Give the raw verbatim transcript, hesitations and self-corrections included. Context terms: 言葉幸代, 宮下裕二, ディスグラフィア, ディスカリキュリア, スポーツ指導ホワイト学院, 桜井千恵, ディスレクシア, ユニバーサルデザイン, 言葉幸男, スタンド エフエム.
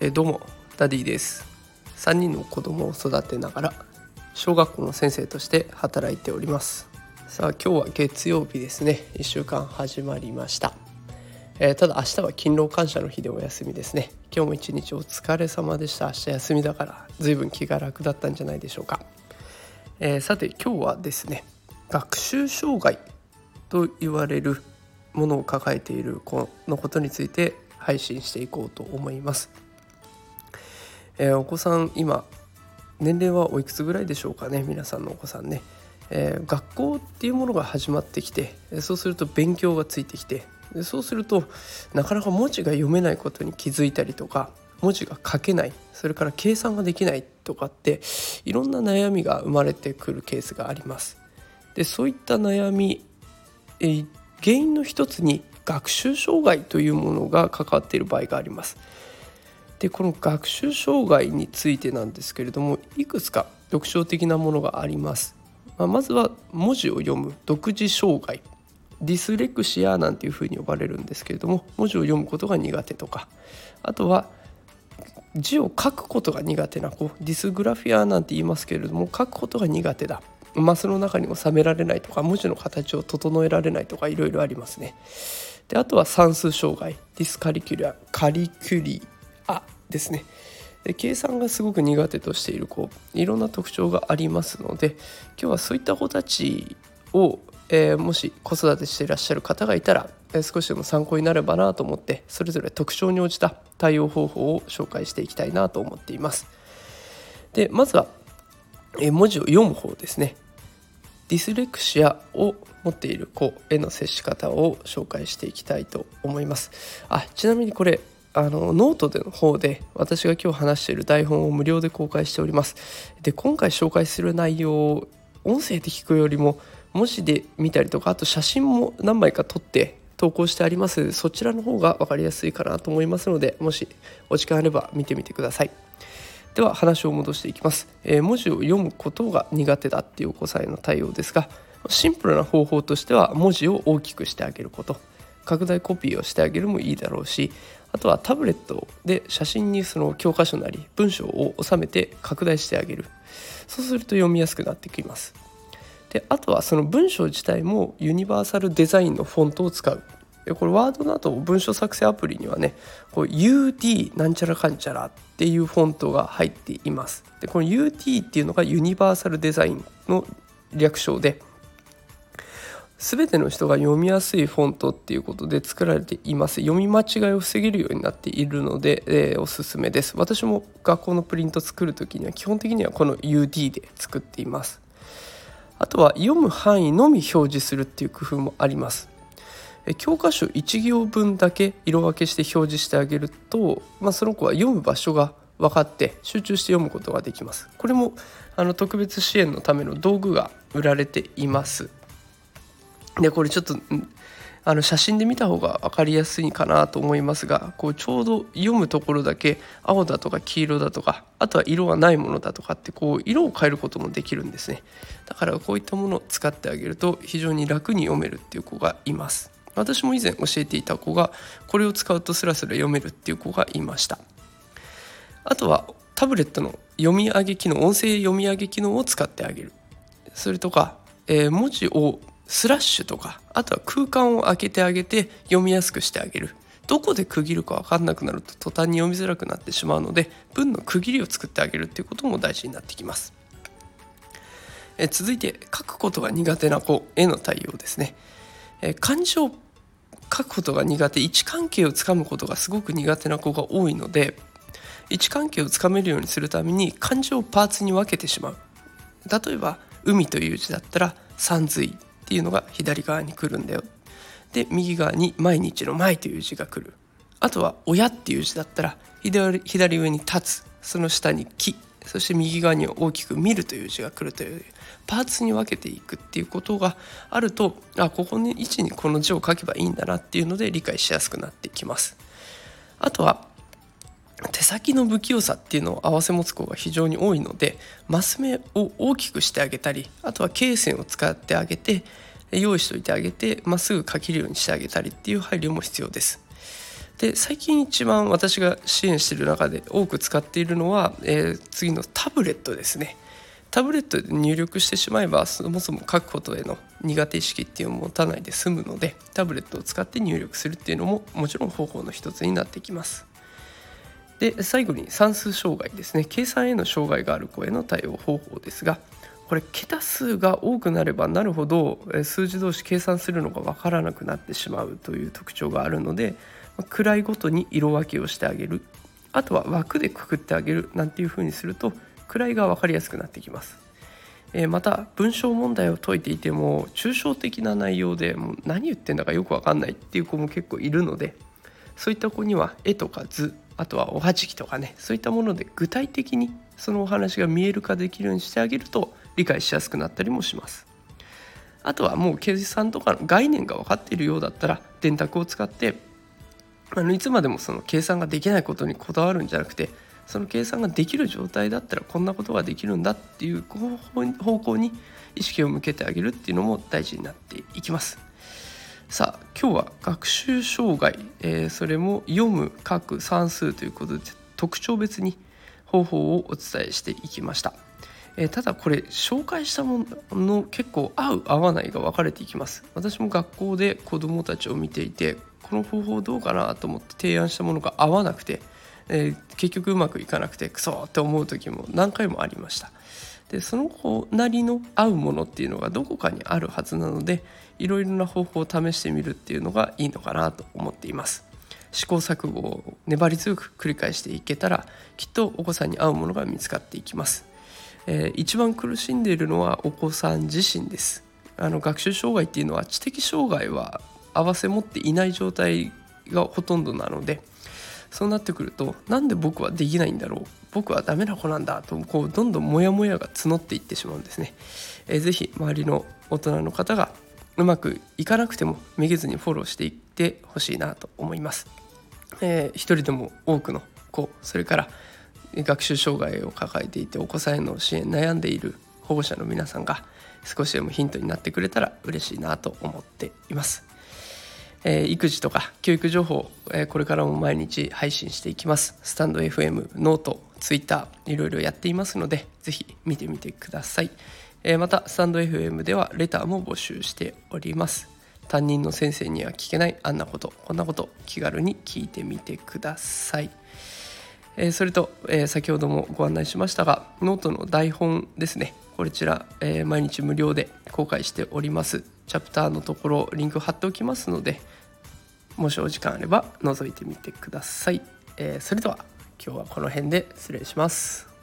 えー、どうもダディです。さんにんの子供を育てながら小学校の先生として働いております。さあ、今日は月曜日ですね。いっしゅうかん始まりました。えー、ただ明日は勤労感謝の日でお休みですね。今日も一日お疲れ様でした。明日休みだから随分気が楽だったんじゃないでしょうか。えー、さて今日はですね、学習障害と言われるものを抱えている子のことについて配信していこうと思います。えー、お子さん、今年齢はおいくつぐらいでしょうかね、皆さんのお子さんね。えー、学校っていうものが始まってきて、そうすると勉強がついてきて、でそうするとなかなか文字が読めないことに気づいたりとか、文字が書けない、それから計算ができないとかって、いろんな悩みが生まれてくるケースがあります。でそういった悩み、えー、原因の一つに学習障害というものが関わっている場合があります。でこの学習障害についてなんですけれども、いくつか特徴的なものがあります。まあ、まずは文字を読む独自障害、ディスレクシアなんていうふうに呼ばれるんですけれども、文字を読むことが苦手とか、あとは字を書くことが苦手な子、ディスグラフィアなんて言いますけれども、書くことが苦手だ、マスの中に収められないとか、文字の形を整えられないとか、いろいろありますね。であとは算数障害、ディスカリキュリアカリキュリアですね。で計算がすごく苦手としている子、いろんな特徴がありますので、今日はそういった子たちを、えー、もし子育てしていらっしゃる方がいたら、えー、少しでも参考になればなと思って、それぞれ特徴に応じた対応方法を紹介していきたいなと思っています。でまずは、えー、文字を読む方ですね。ディスレクシアを持っている子への接し方を紹介していきたいと思います。あ、ちなみにこれあのノートでの方で私が今日話している台本を無料で公開しております。で今回紹介する内容を音声で聞くよりも文字で見たりとか、あと写真も何枚か撮って投稿してありますので、そちらの方が分かりやすいかなと思いますので、もしお時間あれば見てみてください。では話を戻していきます。えー、文字を読むことが苦手だっていうお子さんへの対応ですが、シンプルな方法としては文字を大きくしてあげること、拡大コピーをしてあげるもいいだろうし、あとはタブレットで写真にその教科書なり文章を収めて拡大してあげる。そうすると読みやすくなってきます。であとはその文章自体もユニバーサルデザインのフォントを使う。でこれワードなど文章作成アプリにはね、こう ユーティー なんちゃらかんちゃらっていうフォントが入っています。でこの ユーティー っていうのがユニバーサルデザインの略称で、全ての人が読みやすいフォントっていうことで作られています。読み間違いを防げるようになっているので、えー、おすすめです。私も学校のプリント作るときには基本的にはこの ユーティー で作っています。あとは読む範囲のみ表示するっていう工夫もあります。教科書いち行分だけ色分けして表示してあげると、まあ、その子は読む場所が分かって集中して読むことができます。これもあの特別支援のための道具が売られています。でこれちょっとあの写真で見た方が分かりやすいかなと思いますが、こうちょうど読むところだけ青だとか黄色だとか、あとは色がないものだとかって、こう色を変えることもできるんですね。だからこういったものを使ってあげると非常に楽に読めるっていう子がいます。私も以前教えていた子がこれを使うとスラスラ読めるっていう子がいました。あとはタブレットの読み上げ機能、音声読み上げ機能を使ってあげる。それとか、えー、文字をスラッシュとか、あとは空間を空けてあげて読みやすくしてあげる。どこで区切るか分かんなくなると途端に読みづらくなってしまうので、文の区切りを作ってあげるっていうことも大事になってきます。えー、続いて書くことが苦手な子への対応ですね。えー、漢字を書くことが苦手、位置関係をつかむことがすごく苦手な子が多いので、位置関係をつかめるようにするために漢字をパーツに分けてしまう。例えば海という字だったら山水っていうのが左側に来るんだよ。で右側に毎日の毎という字が来る。あとは親っていう字だったら 左, 左上に立つ、その下に木、そして右側に大きく見るという字が来るという、パーツに分けていくっていうことがあると、あ、ここの位置にこの字を書けばいいんだなっていうので理解しやすくなってきます。あとは手先の不器用さっていうのを併せ持つ子が非常に多いので、マス目を大きくしてあげたり、あとは罫線を使ってあげて、用意しておいてあげて、まあ、すぐ書けるようにしてあげたりっていう配慮も必要です。で、最近一番私が支援している中で多く使っているのは、えー、次のタブレットですね。タブレットで入力してしまえば、そもそも書くことへの苦手意識っていうのを持たないで済むので、タブレットを使って入力するっていうのももちろん方法の一つになってきます。で、最後に算数障害ですね。計算への障害がある子への対応方法ですが、これ桁数が多くなればなるほど数字同士計算するのが分からなくなってしまうという特徴があるので、位ごとに色分けをしてあげる、あとは枠でくくってあげるなんていうふうにすると位が分かりやすくなってきます。えー、また文章問題を解いていても抽象的な内容でもう何言ってんだかよく分かんないっていう子も結構いるので、そういった子には絵とか図、あとはおはじきとかね、そういったもので具体的にそのお話が見える化できるようにしてあげると理解しやすくなったりもします。あとはもう計算とかの概念が分かっているようだったら、電卓を使ってあのいつまでもその計算ができないことにこだわるんじゃなくて、その計算ができる状態だったらこんなことができるんだっていう方向に意識を向けてあげるっていうのも大事になっていきます。さあ、今日は学習障害、えー、それも読む、書く、算数ということで特徴別に方法をお伝えしていきました。えー、ただこれ紹介したものの結構合う合わないが分かれていきます。私も学校で子どもたちを見ていて、この方法どうかなと思って提案したものが合わなくて、えー、結局うまくいかなくてクソって思う時も何回もありました。で、その子なりの合うものっていうのがどこかにあるはずなので、いろいろな方法を試してみるっていうのがいいのかなと思っています。試行錯誤を粘り強く繰り返していけたら、きっとお子さんに合うものが見つかっていきます。えー、一番苦しんでいるのはお子さん自身です。あの学習障害っていうのは知的障害は併せ持っていない状態がほとんどなので、そうなってくると、なんで僕はできないんだろう、僕はダメな子なんだと、こうどんどんモヤモヤが募っていってしまうんですね。えー、ぜひ周りの大人の方がうまくいかなくてもめげずにフォローしていってほしいなと思います。えー、一人でも多くの子、それから学習障害を抱えていてお子さんへの支援悩んでいる保護者の皆さんが少しでもヒントになってくれたら嬉しいなと思っています。えー、育児とか教育情報、えー、これからも毎日配信していきます。スタンド エフエム、 ノート、ツイッターいろいろやっていますので、ぜひ見てみてください。えー、またスタンド エフエム ではレターも募集しております。担任の先生には聞けないあんなことこんなこと、気軽に聞いてみてください。えー、それと、えー、先ほどもご案内しましたが、ノートの台本ですね、こちら、えー、毎日無料で公開しております。チャプターのところリンク貼っておきますので、もしお時間あれば覗いてみてください。えー、それでは今日はこの辺で失礼します。